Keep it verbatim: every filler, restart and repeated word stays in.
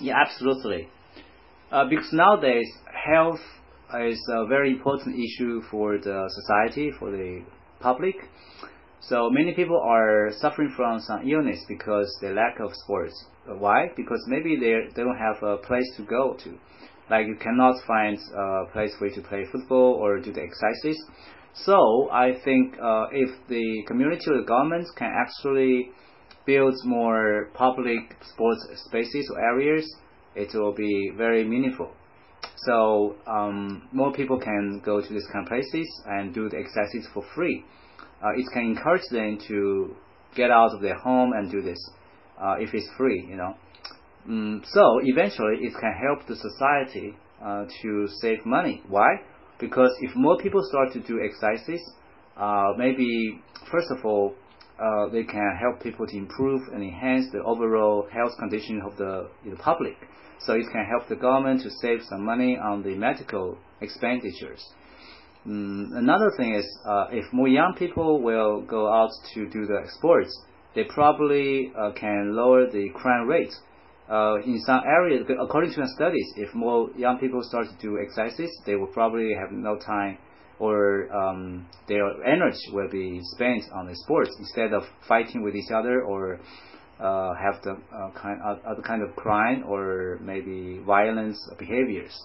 Yeah, absolutely. Uh, because nowadays, health is a very important issue for the society, for the public. So many people are suffering from some illness because they lack of sports. Why? Because maybe they they don't have a place to go to. Like you cannot find a place for you to play football or do the exercises. So I think uh, if the community or the government can actually build more public sports spaces or areas, it will be very meaningful. So um, more people can go to these kind of places and do the exercises for free. Uh, it can encourage them to get out of their home and do this uh, if it's free, you know. Mm, so eventually it can help the society uh, to save money. Why? Because if more people start to do exercises, uh, maybe first of all uh, they can help people to improve and enhance the overall health condition of the, the public. So it can help the government to save some money on the medical expenditures. Mm, another thing is uh, if more young people will go out to do the sports, they probably uh, can lower the crime rate. Uh, in some areas, according to studies, if more young people start to do exercises, they will probably have no time, or um, their energy will be spent on the sports instead of fighting with each other, or uh, have the uh, kind, other kind of crime or maybe violence behaviors.